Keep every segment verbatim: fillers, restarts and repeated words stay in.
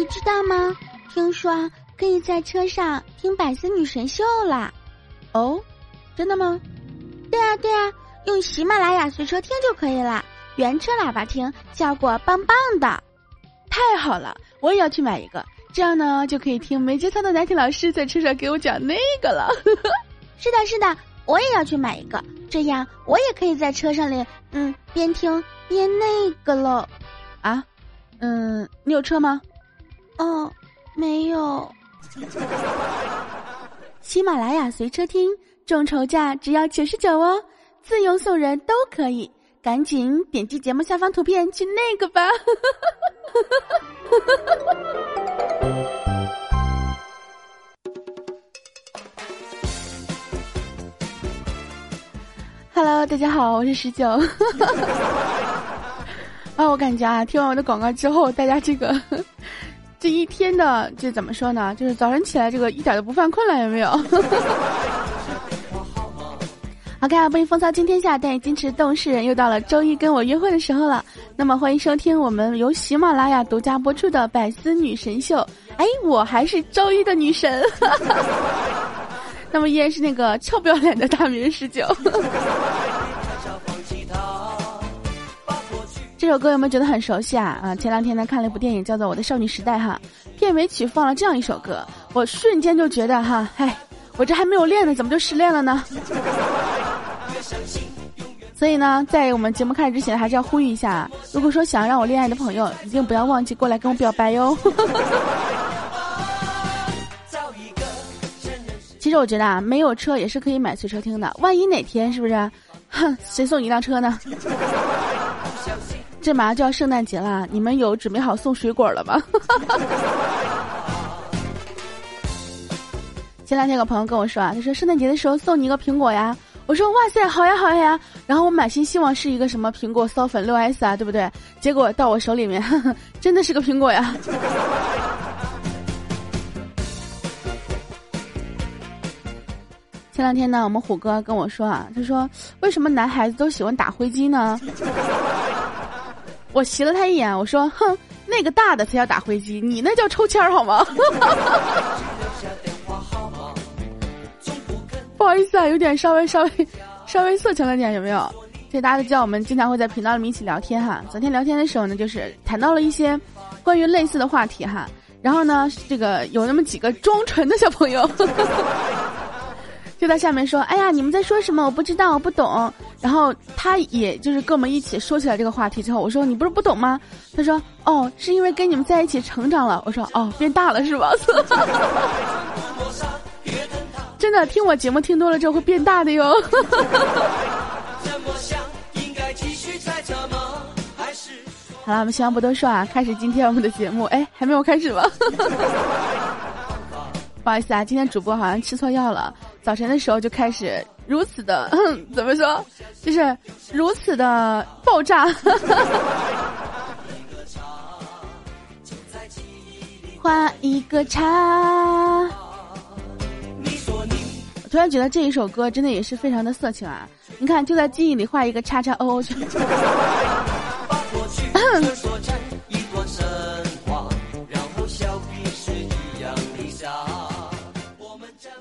你知道吗？听说可以在车上听百思女神秀啦。哦，真的吗？对啊对啊，用喜马拉雅随车听就可以了，原车喇叭听，效果棒棒的。太好了，我也要去买一个，这样呢就可以听没节操的奶体老师在车上给我讲那个了。是的是的，我也要去买一个，这样我也可以在车上里嗯边听边那个了。啊，嗯，你有车吗？哦，没有。喜马拉雅随车听，众筹价只要九十九哦，自由送人都可以，赶紧点击节目下方图片去那个吧。Hello， 大家好，我是十九。啊，我感觉啊，听完我的广告之后，大家这个这一天的这怎么说呢？就是早晨起来这个一点都不犯困了，有没有？OK 啊，不一风骚今天下，带你矜持动世人，又到了周一跟我约会的时候了。那么欢迎收听我们由喜马拉雅独家播出的百思女神秀。哎，我还是周一的女神。那么依然是那个臭不要脸的大名十九。这首歌有没有觉得很熟悉啊？啊，前两天呢看了一部电影叫做《我的少女时代》哈，片尾曲放了这样一首歌，我瞬间就觉得哈，哎，我这还没有练呢，怎么就失恋了呢？所以呢，在我们节目开始之前，还是要呼吁一下，如果说想让我恋爱的朋友，一定不要忘记过来跟我表白哟。其实我觉得啊，没有车也是可以买随车听的，万一哪天是不是，哼，谁送你一辆车呢？这马上就要圣诞节了，你们有准备好送水果了吗？前两天有个朋友跟我说啊，他说圣诞节的时候送你一个苹果呀。我说哇塞，好呀好呀，然后我满心希望是一个什么苹果骚粉 六 S 啊，对不对？结果到我手里面，呵呵，真的是个苹果呀。前两天呢，我们虎哥跟我说啊，他说为什么男孩子都喜欢打灰机呢？我斜了他一眼，我说哼，那个大的才叫打灰机，你那叫抽签好吗？不好意思啊，有点稍微稍微稍微色情了点，有没有？这大家都知道，我们经常会在频道里面一起聊天哈。昨天聊天的时候呢，就是谈到了一些关于类似的话题哈。然后呢，这个有那么几个装纯的小朋友，就在下面说：“哎呀，你们在说什么？我不知道，我不懂。”然后他也就是跟我们一起说起来这个话题之后，我说：“你不是不懂吗？”他说：“哦，是因为跟你们在一起成长了。”我说：“哦，变大了是吧？”真的听我节目听多了之后会变大的哟。好了，我们闲话不多说啊，开始今天我们的节目。哎，还没有开始吗？不好意思啊，今天主播好像吃错药了，早晨的时候就开始如此的怎么说，就是如此的爆炸。画一个叉。突然觉得这一首歌真的也是非常的色情啊！你看，就在记忆里画一个叉叉哦哦去。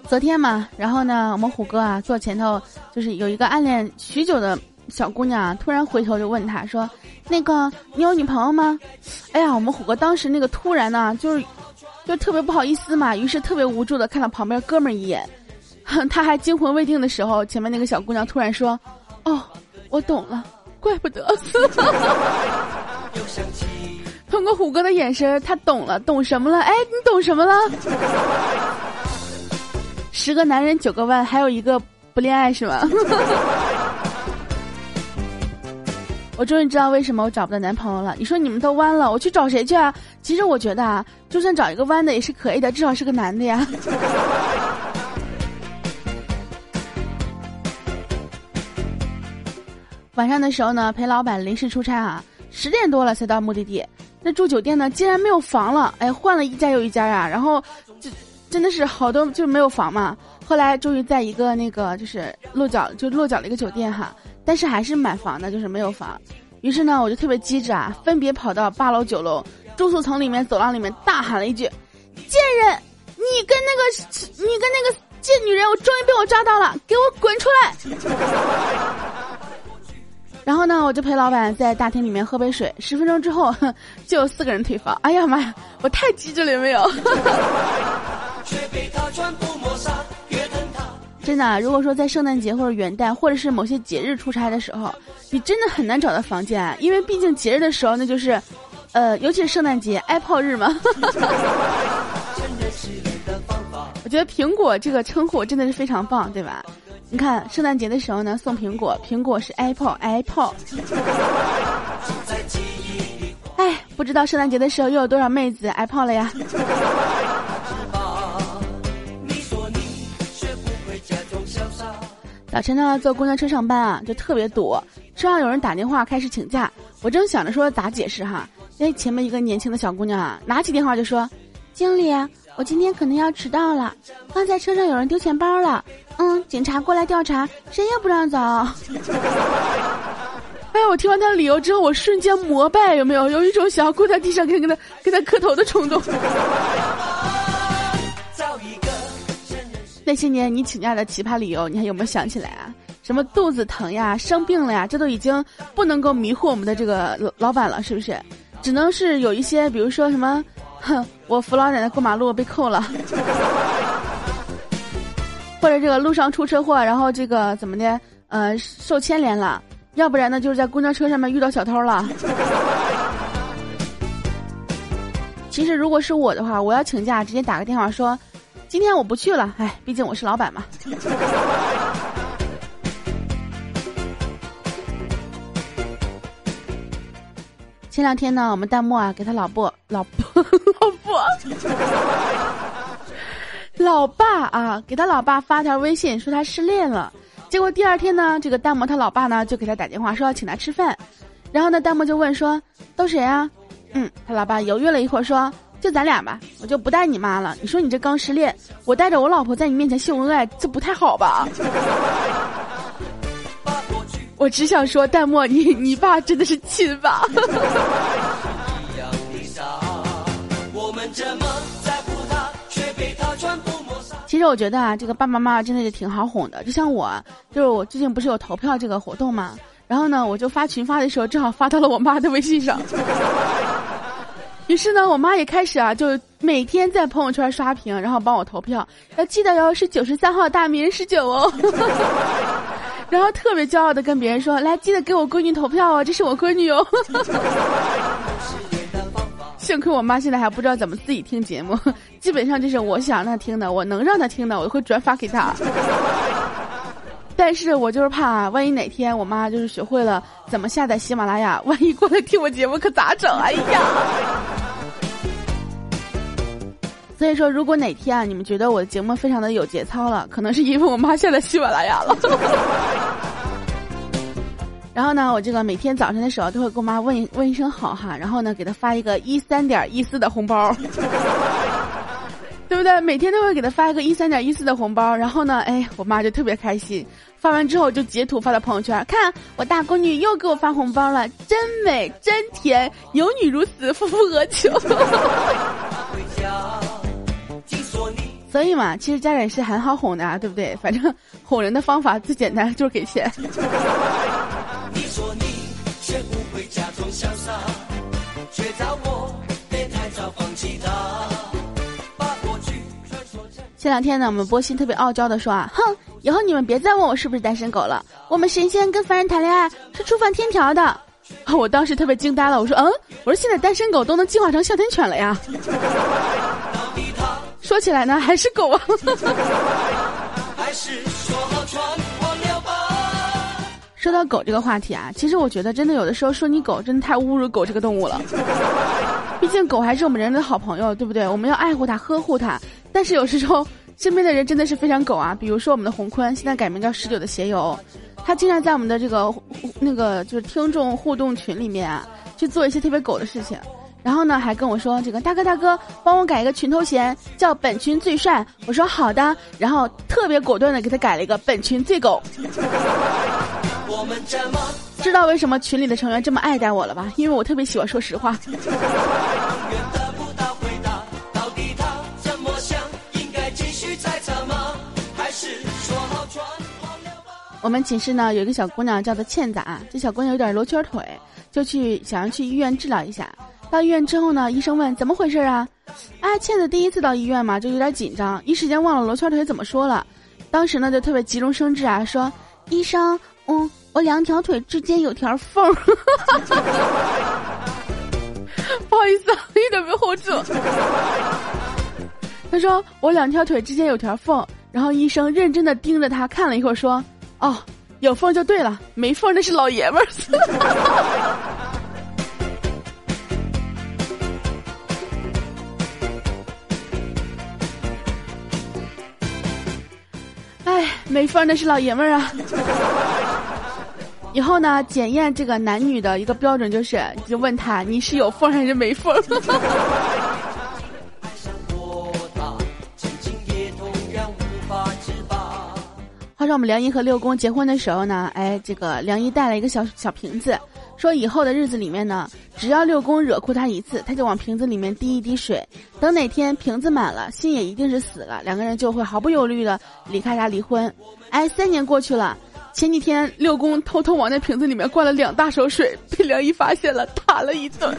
昨天嘛，然后呢，我们虎哥啊坐前头，就是有一个暗恋许久的小姑娘啊，突然回头就问他说：“那个，你有女朋友吗？”哎呀，我们虎哥当时那个突然呢、啊，就是就特别不好意思嘛，于是特别无助的看了旁边哥们儿一眼。他还惊魂未定的时候，前面那个小姑娘突然说：“哦，我懂了，怪不得。”通过虎哥的眼神，他懂了，懂什么了？哎，你懂什么了？十个男人九个弯，还有一个不恋爱是吗？我终于知道为什么我找不到男朋友了。你说你们都弯了，我去找谁去啊？其实我觉得啊，就算找一个弯的也是可以的，至少是个男的呀。晚上的时候呢，陪老板临时出差啊，十点多了才到目的地。那住酒店呢，竟然没有房了，哎，换了一家又一家啊，然后就真的是好多就是没有房嘛。后来终于在一个那个就是落脚就落脚了一个酒店哈，但是还是买房的，就是没有房。于是呢，我就特别机智啊，分别跑到八楼九楼，住宿从里面走廊里面大喊了一句：“贱人，你跟那个你跟那个贱女人，我终于被我抓到了，给我滚出来！”然后呢，我就陪老板在大厅里面喝杯水。十分钟之后，就有四个人退房。哎呀妈呀，我太机智了有没有？真的，如果说在圣诞节或者元旦或者是某些节日出差的时候，你真的很难找到房间，因为毕竟节日的时候那就是，呃，尤其是圣诞节挨炮日嘛。我觉得苹果这个称呼真的是非常棒，对吧？你看圣诞节的时候呢，送苹果，苹果是 Apple Apple。哎，不知道圣诞节的时候又有多少妹子 Apple 了呀？早晨呢，坐公交车上班啊，就特别堵，车上有人打电话开始请假，我正想着说咋解释哈，哎，前面一个年轻的小姑娘啊，拿起电话就说：“经理，我今天可能要迟到了，刚才车上有人丢钱包了，嗯，警察过来调查，谁也不让走。”哎，我听完他的理由之后，我瞬间膜拜，有没有？有一种想要跪在地上跟跟他跟他磕头的冲动。那些年你请假的奇葩理由，你还有没有想起来啊？什么肚子疼呀、生病了呀，这都已经不能够迷惑我们的这个老老板了，是不是？只能是有一些，比如说什么，哼，我扶老奶奶过马路被扣了，或者这个路上出车祸，然后这个怎么的，呃，受牵连了，要不然呢就是在公交车上面遇到小偷了。其实如果是我的话，我要请假直接打个电话说，今天我不去了，哎，毕竟我是老板嘛。前两天呢，我们弹幕啊给他老婆老婆老婆老爸啊给他老爸发条微信说他失恋了，结果第二天呢，这个弹幕他老爸呢就给他打电话说要请他吃饭，然后呢弹幕就问说都谁啊？嗯，他老爸犹豫了一会儿说就咱俩吧，我就不带你妈了，你说你这刚失恋，我带着我老婆在你面前秀恩爱，这不太好吧？我只想说，淡漠，你你爸真的是亲爸。其实我觉得啊，这个爸爸妈妈真的是挺好哄的。就像我，就是我最近不是有投票这个活动嘛，然后呢，我就发群发的时候，正好发到了我妈的微信上。于是呢，我妈也开始啊，就每天在朋友圈刷屏，然后帮我投票。要记得哟，是九十三号大名人十九哦。然后特别骄傲的跟别人说：“来，记得给我闺女投票哦，这是我闺女哦。”幸亏我妈现在还不知道怎么自己听节目，基本上就是我想让她听的，我能让她听的，我会转发给她。但是我就是怕、啊，万一哪天我妈就是学会了怎么下载喜马拉雅，万一过来听我节目可咋整？哎呀！所以说，如果哪天啊，你们觉得我的节目非常的有节操了，可能是因为我妈下载喜马拉雅了。然后呢，我这个每天早晨的时候都会跟我妈问问一声好哈，然后呢给她发一个一三点一四的红包，对不对？每天都会给她发一个一三点一四的红包，然后呢，哎，我妈就特别开心。发完之后就截图发到朋友圈，看我大闺女又给我发红包了，真美真甜，有女如此，夫复何求？所以嘛，其实家长也是很好哄的啊，对不对？反正哄人的方法最简单，就是给钱。前两天呢，我们波心特别傲娇的说啊，哼，以后你们别再问我是不是单身狗了，我们神仙跟凡人谈恋爱是触犯天条的。我当时特别惊呆了，我说嗯，我说现在单身狗都能进化成哮天犬了呀。说起来呢，还是狗啊！说到狗这个话题啊，其实我觉得真的有的时候说你狗，真的太侮辱狗这个动物了。毕竟狗还是我们人的好朋友，对不对？我们要爱护它，呵护它。但是有时候身边的人真的是非常狗啊，比如说我们的洪坤，现在改名叫十九的鞋油，他经常在我们的这个那个就是听众互动群里面啊，去做一些特别狗的事情。然后呢，还跟我说这个大哥大哥，帮我改一个群头衔，叫本群最帅。我说好的，然后特别果断的给他改了一个本群最狗。知道为什么群里的成员这么爱戴我了吧？因为我特别喜欢说实话。我们寝室呢有一个小姑娘叫做倩仔，这小姑娘有点罗圈腿，就去想要去医院治疗一下。到医院之后呢，医生问怎么回事啊？啊，倩子第一次到医院嘛，就有点紧张，一时间忘了罗圈腿怎么说了。当时呢就特别急中生智啊，说医生，嗯，我两条腿之间有条缝。不好意思，一点没 hold 住。他说我两条腿之间有条缝，然后医生认真的盯着他看了一会儿，说哦，有缝就对了，没缝那是老爷们儿。没缝的是老爷们儿啊！以后呢，检验这个男女的一个标准就是，你就问他你是有缝还是没缝。话说我们梁一和六公结婚的时候呢，哎，这个梁一带了一个小小瓶子，说以后的日子里面呢，只要六公惹哭他一次，他就往瓶子里面滴一滴水，等哪天瓶子满了，心也一定是死了，两个人就会毫不犹豫的离开他离婚。哎，三年过去了，前几天六公偷偷往那瓶子里面灌了两大手水，被梁一发现了，打了一顿。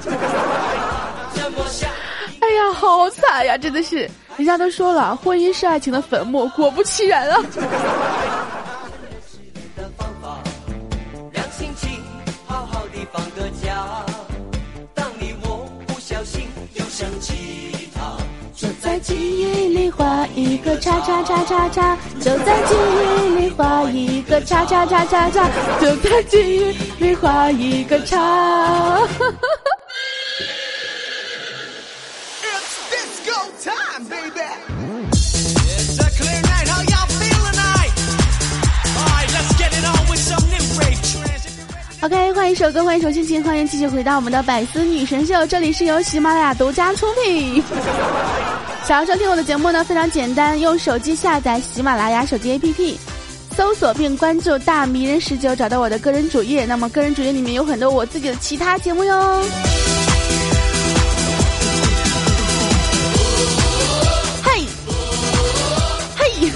哎呀，好惨呀，真的是，人家都说了，婚姻是爱情的坟墓，果不其然啊。就在记忆里画一个叉叉叉叉叉，就在记忆里画一个叉叉叉叉叉，就在记忆里画一个叉。OK， 欢迎收歌，欢迎收心情，欢迎继续回到我们的百思女神秀，这里是由喜马拉雅独家出品。想要收听我的节目呢，非常简单，用手机下载喜马拉雅手机 A P P， 搜索并关注大迷人十九，找到我的个人主页，那么个人主页里面有很多我自己的其他节目哟。嘿嘿，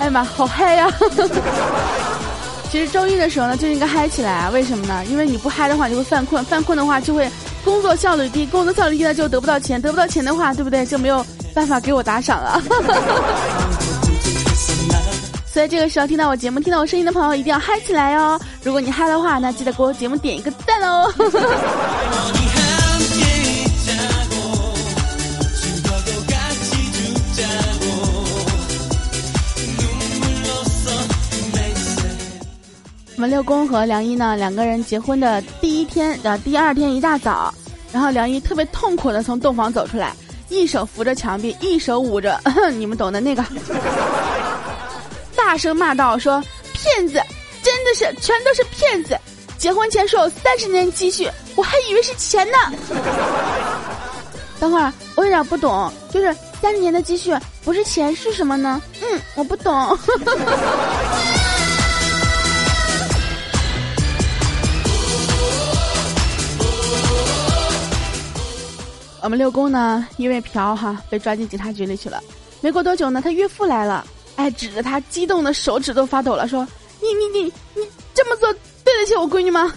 哎呀妈，好嗨呀、啊。其实周一的时候呢就应该嗨起来啊，为什么呢？因为你不嗨的话就会犯困，犯困的话就会工作效率低，工作效率低呢就得不到钱，得不到钱的话，对不对？就没有办法给我打赏啊。所以这个时候听到我节目听到我声音的朋友一定要嗨起来哦，如果你嗨的话呢，记得给我节目点一个赞哦。我们六公和梁一呢，两个人结婚的第一天的第二天一大早，然后梁一特别痛苦的从洞房走出来，一手扶着墙壁，一手捂着，你们懂的那个，大声骂道说：“骗子，真的是全都是骗子！结婚前说有三十年积蓄，我还以为是钱呢。等会儿我有点不懂，就是三十年的积蓄不是钱是什么呢？嗯，我不懂。”我们六公呢，因为嫖哈被抓进警察局里去了。没过多久呢，他岳父来了，哎，指着他激动的手指都发抖了，说：“你你你你这么做对得起我闺女吗？”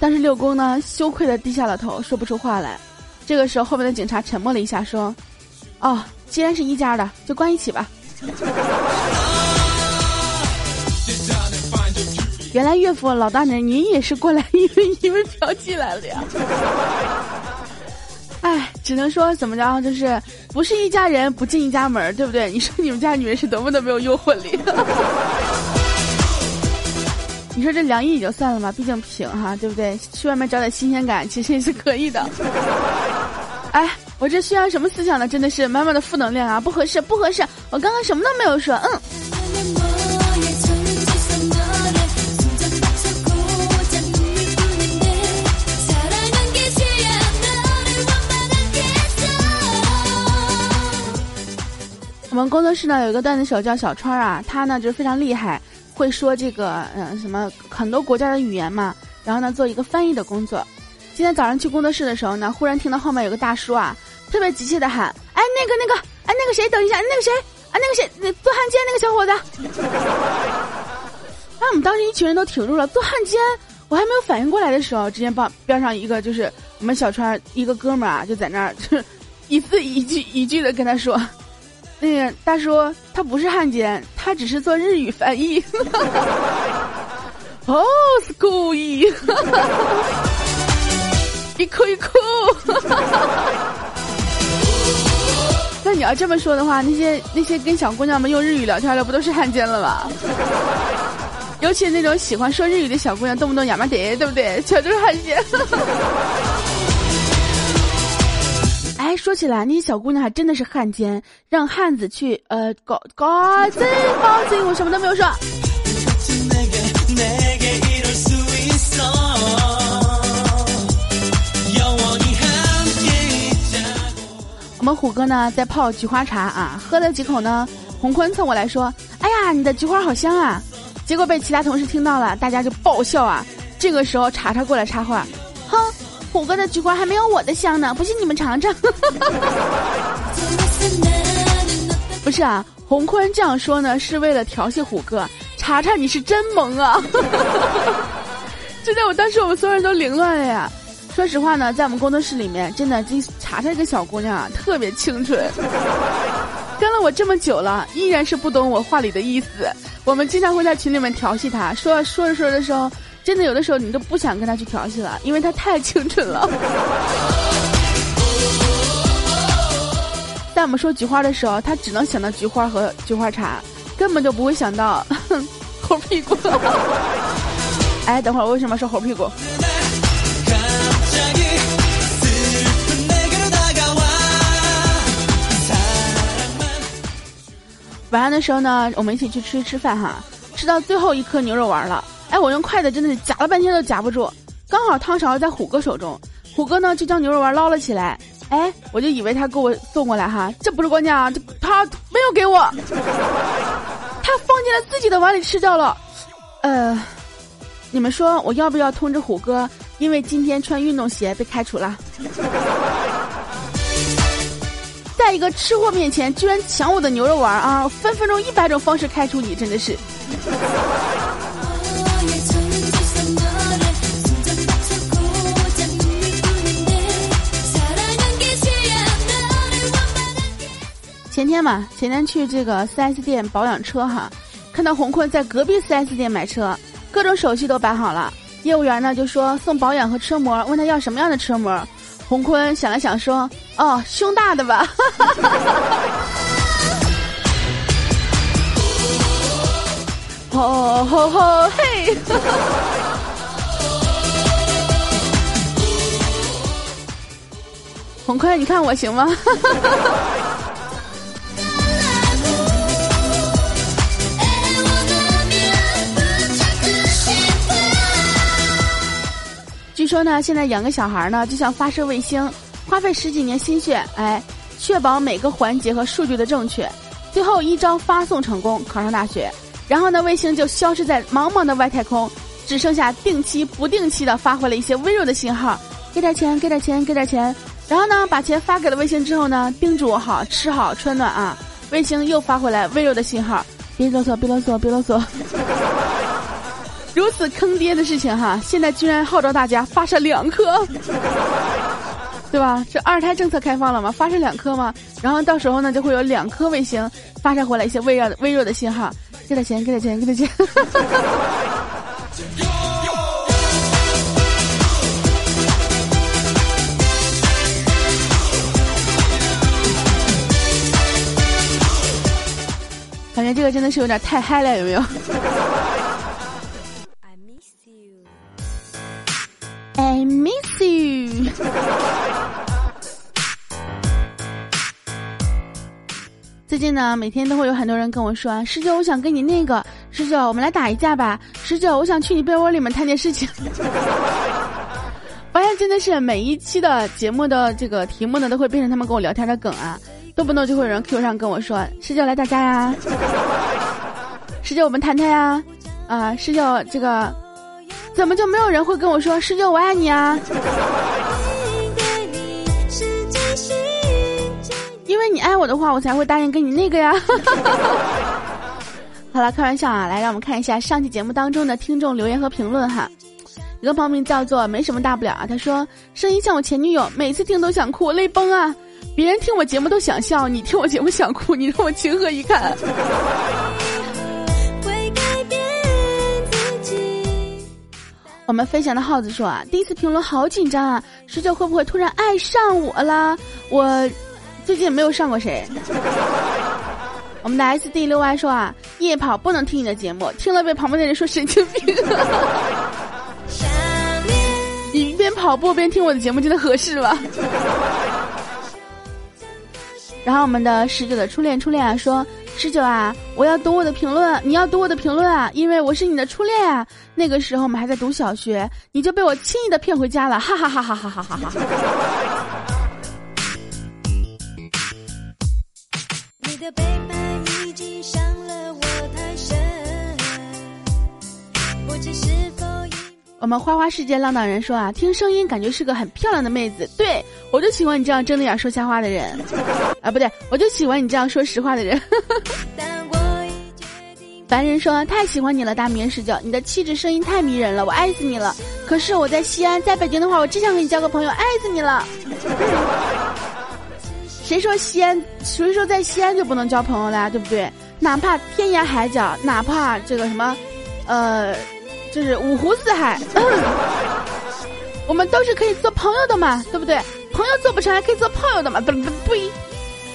但是六公呢，羞愧的低下了头，说不出话来。这个时候，后面的警察沉默了一下，说：“哦，既然是一家的，就关一起吧。”原来岳父老大人您也是过来因为因为嫖妓来了呀。哎，只能说怎么着，就是不是一家人不进一家门，对不对？你说你们家女人是多么的没有诱惑力。你说这梁毅也就算了吧，毕竟平哈，对不对？去外面找点新鲜感其实也是可以的。哎，我这宣扬什么思想呢？真的是满满的负能量啊，不合适不合适，我刚刚什么都没有说。嗯，我们工作室呢有一个段子手叫小川啊，他呢就是非常厉害，会说这个嗯、呃、什么很多国家的语言嘛，然后呢做一个翻译的工作。今天早上去工作室的时候呢，忽然听到后面有个大叔啊，特别急切的喊，哎那个那个，哎那个谁等一下，那个谁啊，那个谁做汉奸那个小伙子。那、啊、我们当时一群人都挺住了，做汉奸。我还没有反应过来的时候，之前帮边上一个就是我们小川一个哥们儿啊，就在那儿就是一字一句一句的跟他说，那个大叔他不是汉奸，他只是做日语翻译。哦，是故意。一哭一哭。那你要这么说的话，那些那些跟小姑娘们用日语聊天的不都是汉奸了吗？尤其那种喜欢说日语的小姑娘，动不动亚麻得，对不对？全都是汉奸。哎，说起来，那些小姑娘还真的是汉奸，让汉子去呃搞搞这包子，我什么都没有说。我们虎哥呢在泡菊花茶啊，喝了几口呢，洪坤凑过来说：“哎呀，你的菊花好香啊！”结果被其他同事听到了，大家就爆笑啊！这个时候查查过来插话，哼，虎哥的菊花还没有我的香呢，不信你们尝尝。不是啊，洪坤这样说呢是为了调戏虎哥，查查你是真萌啊。真的，我当时我们所有人都凌乱了呀。说实话呢，在我们工作室里面，真的这查查这个小姑娘啊特别清纯。跟了我这么久了，依然是不懂我话里的意思。我们经常会在群里面调戏他，说说着说着的时候，真的有的时候你都不想跟他去调戏了，因为他太清纯了。在我们说菊花的时候，他只能想到菊花和菊花茶，根本就不会想到猴屁股。哎，等会儿我为什么说猴屁股？晚上的时候呢，我们一起去吃吃饭哈，吃到最后一颗牛肉丸了。哎，我用筷子真的是夹了半天都夹不住，刚好汤勺在虎哥手中，虎哥呢就将牛肉丸捞了起来。哎，我就以为他给我送过来哈，这不是关键啊，他没有给我，他放进了自己的碗里吃掉了。呃，你们说我要不要通知虎哥，因为今天穿运动鞋被开除了？在一个吃货面前居然抢我的牛肉丸啊，分分钟一百种方式开除你，真的是。前天嘛前天去这个 四 S 店保养车哈，看到红坤在隔壁 四 S 店买车，各种手续都摆好了，业务员呢就说送保养和车模，问他要什么样的车模。洪坤想了想说：“哦，胸大的吧。吼”吼吼吼嘿！洪坤，你看我行吗？据说呢，现在养个小孩呢，就像发射卫星，花费十几年心血，哎，确保每个环节和数据的正确，最后一招发送成功，考上大学。然后呢，卫星就消失在茫茫的外太空，只剩下定期不定期的发回了一些温柔的信号，给点钱，给点钱，给点钱。然后呢，把钱发给了卫星之后呢，叮嘱我好吃好穿暖啊。卫星又发回来温柔的信号，别啰嗦，别啰嗦，别啰嗦。如此坑爹的事情哈，现在居然号召大家发射两颗，对吧？这二胎政策开放了吗？发射两颗吗？然后到时候呢，就会有两颗卫星发射回来一些微弱的微弱的信号，给点钱，给点钱，给点钱。感觉这个真的是有点太嗨了，有没有？I miss you。 最近呢，每天都会有很多人跟我说：“十九，我想跟你那个十九，我们来打一架吧。十九，我想去你被窝里面谈点事情。”发现真的是每一期的节目的这个题目呢，都会变成他们跟我聊天的梗啊，动不动就会有人 Q 上跟我说：“十九，来打架呀！”十九，我们谈谈呀！啊，师舅这个怎么就没有人会跟我说师舅我爱你啊？因为你爱我的话，我才会答应跟你那个呀。好了，开玩笑啊，来让我们看一下上期节目当中的听众留言和评论哈。一个朋友名叫做没什么大不了啊，他说声音像我前女友，每次听都想哭，泪崩啊！别人听我节目都想笑，你听我节目想哭，你让我情何以堪？我们飞翔的耗子说啊，第一次评论好紧张啊，师舅会不会突然爱上我啦？我最近没有上过谁。我们的 S D 六 Y 说啊，夜跑不能听你的节目，听了被旁边的人说神经病。你一边跑步边听我的节目，真的合适吗？然后我们的十九的初恋初恋啊说，十九啊，我要读我的评论，你要读我的评论啊，因为我是你的初恋啊。那个时候我们还在读小学，你就被我轻易的骗回家了，哈哈哈哈哈哈哈哈。你的背叛已经伤了我太深，我只是否我们花花世界浪荡人说啊，听声音感觉是个很漂亮的妹子，对我就喜欢你这样睁着眼说瞎话的人，啊不对，我就喜欢你这样说实话的人。凡人说太喜欢你了，大迷人十九，你的气质声音太迷人了，我爱死你了。可是我在西安，在北京的话，我只想和你交个朋友，爱死你了。谁说西安，谁说在西安就不能交朋友了，对不对？哪怕天涯海角，哪怕这个什么，呃。就是五湖四海、嗯、我们都是可以做朋友的嘛，对不对？朋友做不成还可以做朋友的嘛，不不不，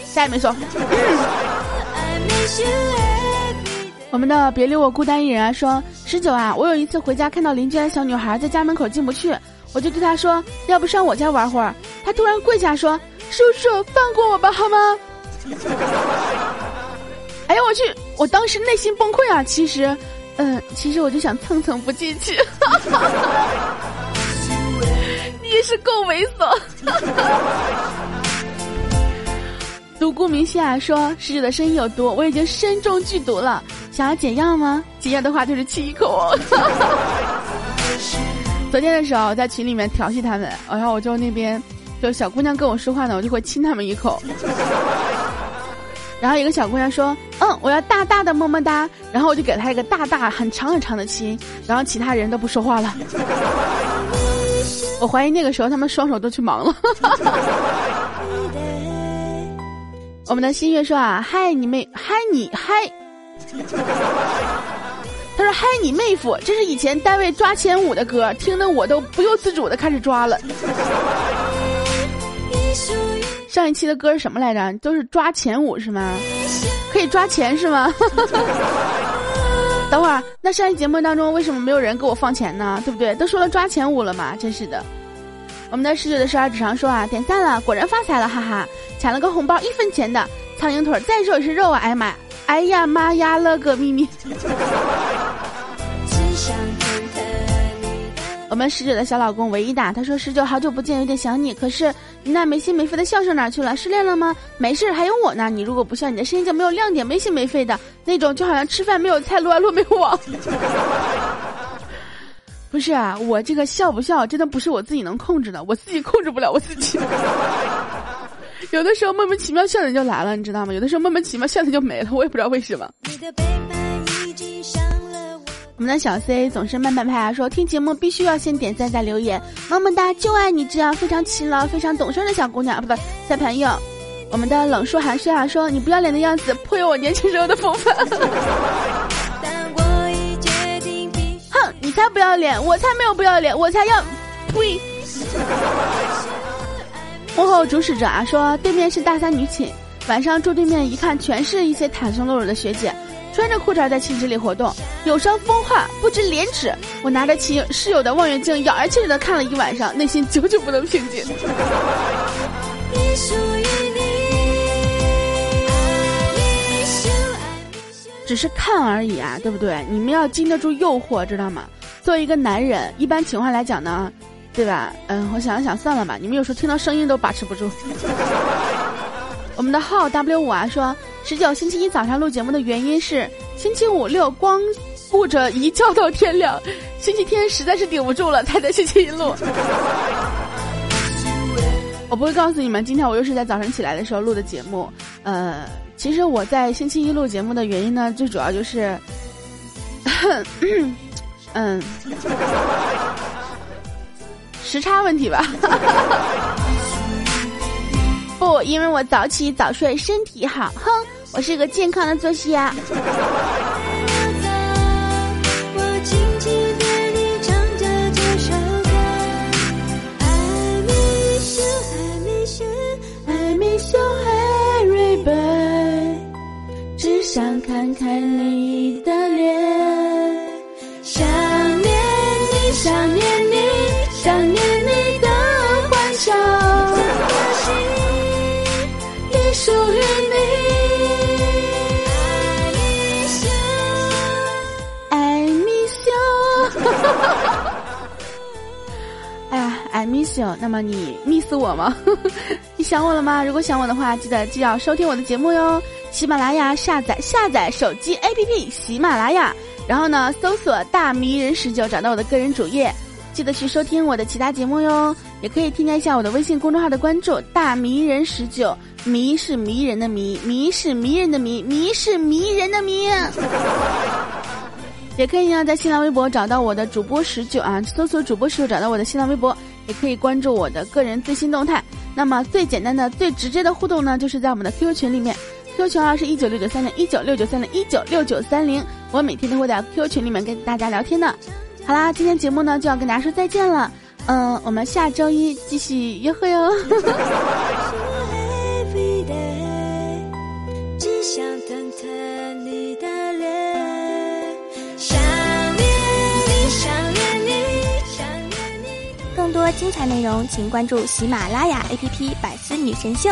啥也没说、嗯、我们的别留我孤单一人啊说，十九啊，我有一次回家看到邻居的小女孩在家门口进不去，我就对她说要不上我家玩会儿，她突然跪下说叔叔放过我吧好吗？哎呀我去，我当时内心崩溃啊，其实嗯，其实我就想蹭蹭不进去。你也是够猥琐。独孤明夏说，十九的声音有毒，我已经身中剧毒了，想要解药吗？解药的话就是吃一口哦。昨天的时候在群里面调戏他们，然后我就那边就小姑娘跟我说话呢，我就会亲他们一口。然后一个小姑娘说嗯我要大大的么么哒，然后我就给她一个大大很长很长的亲，然后其他人都不说话了。我怀疑那个时候他们双手都去忙了。我们的新月说啊，嗨你妹，嗨你嗨，他说嗨你妹夫，这是以前单位抓前五的歌，听得我都不由自主的开始抓了。上一期的歌是什么来着？都是抓前五是吗？可以抓钱是吗？等会儿，那上一节目当中为什么没有人给我放钱呢？对不对？都说了抓前五了嘛，真是的。我们的十九的十二指肠说啊，点赞了，果然发财了，哈哈！抢了个红包，一分钱的苍蝇腿，再说也是肉啊，哎妈，哎呀妈呀了个咪咪。我们十九的小老公唯一打他说，十九好久不见，有点想你，可是你那没心没肺的笑声哪去了？失恋了吗？没事，还有我呢。你如果不笑，你的声音就没有亮点，没心没肺的那种，就好像吃饭没有菜，撸啊撸没有网。不是啊，我这个笑不笑真的不是我自己能控制的，我自己控制不了我自己。有的时候莫名其妙笑点就来了，你知道吗？有的时候莫名其妙笑点就没了，我也不知道为什么。你的背叛已经上我们的小 C 总是慢半拍啊说，听节目必须要先点赞再留言，萌萌哒就爱你这样非常勤劳非常懂事的小姑娘啊，不不小朋友。我们的冷树寒暄啊说，你不要脸的样子颇有我年轻时候的风范。哼，你才不要脸，我才没有不要脸，我才要呸。幕后主使者啊说，对面是大三女寝，晚上住对面一看全是一些袒胸露乳的学姐，穿着裤衩在寝室里活动，有伤风化，不知廉耻。我拿着其室友的望远镜，咬牙切齿的看了一晚上，内心久久不能平静。只是看而已啊，对不对？你们要经得住诱惑，知道吗？作为一个男人，一般情况来讲呢，对吧？嗯，我想想算了吧。你们有时候听到声音都把持不住。我们的号 W 五啊说，十九星期一早上录节目的原因是星期五六光顾着一觉到天亮，星期天实在是顶不住了，才在星期一录。我不会告诉你们，今天我又是在早晨起来的时候录的节目。呃，其实我在星期一录节目的原因呢，最主要就是，嗯，时差问题吧。不，因为我早起早睡，身体好。哼，我是个健康的作息啊。想看看你的脸，想念你，想念你，想念你的欢笑，我的心也属于你。I miss you， 哎呀 I miss you， 那么你 miss 我吗？你想我了吗？如果想我的话，记得就要收听我的节目哟。喜马拉雅下载下载手机 A P P 喜马拉雅，然后呢搜索大迷人十九，找到我的个人主页，记得去收听我的其他节目哟。也可以添加一下我的微信公众号的关注，大迷人十九，迷是迷人的迷，迷是迷人的迷，迷是迷人的迷。也可以呢在新浪微博找到我的主播十九啊，搜索主播十九找到我的新浪微博，也可以关注我的个人最新动态。那么最简单的最直接的互动呢，就是在我们的 Q Q 群里面。Q Q 群号是一九六九三零 一九六九三零 一九六九三零，我每天都会在 Q Q 群里面跟大家聊天的。好啦，今天节目呢就要跟大家说再见了，嗯、呃，我们下周一继续约会哦。只想疼疼你的脸，想念你，想念你，想念你。更多精彩内容，请关注喜马拉雅 A P P《百思女神秀》。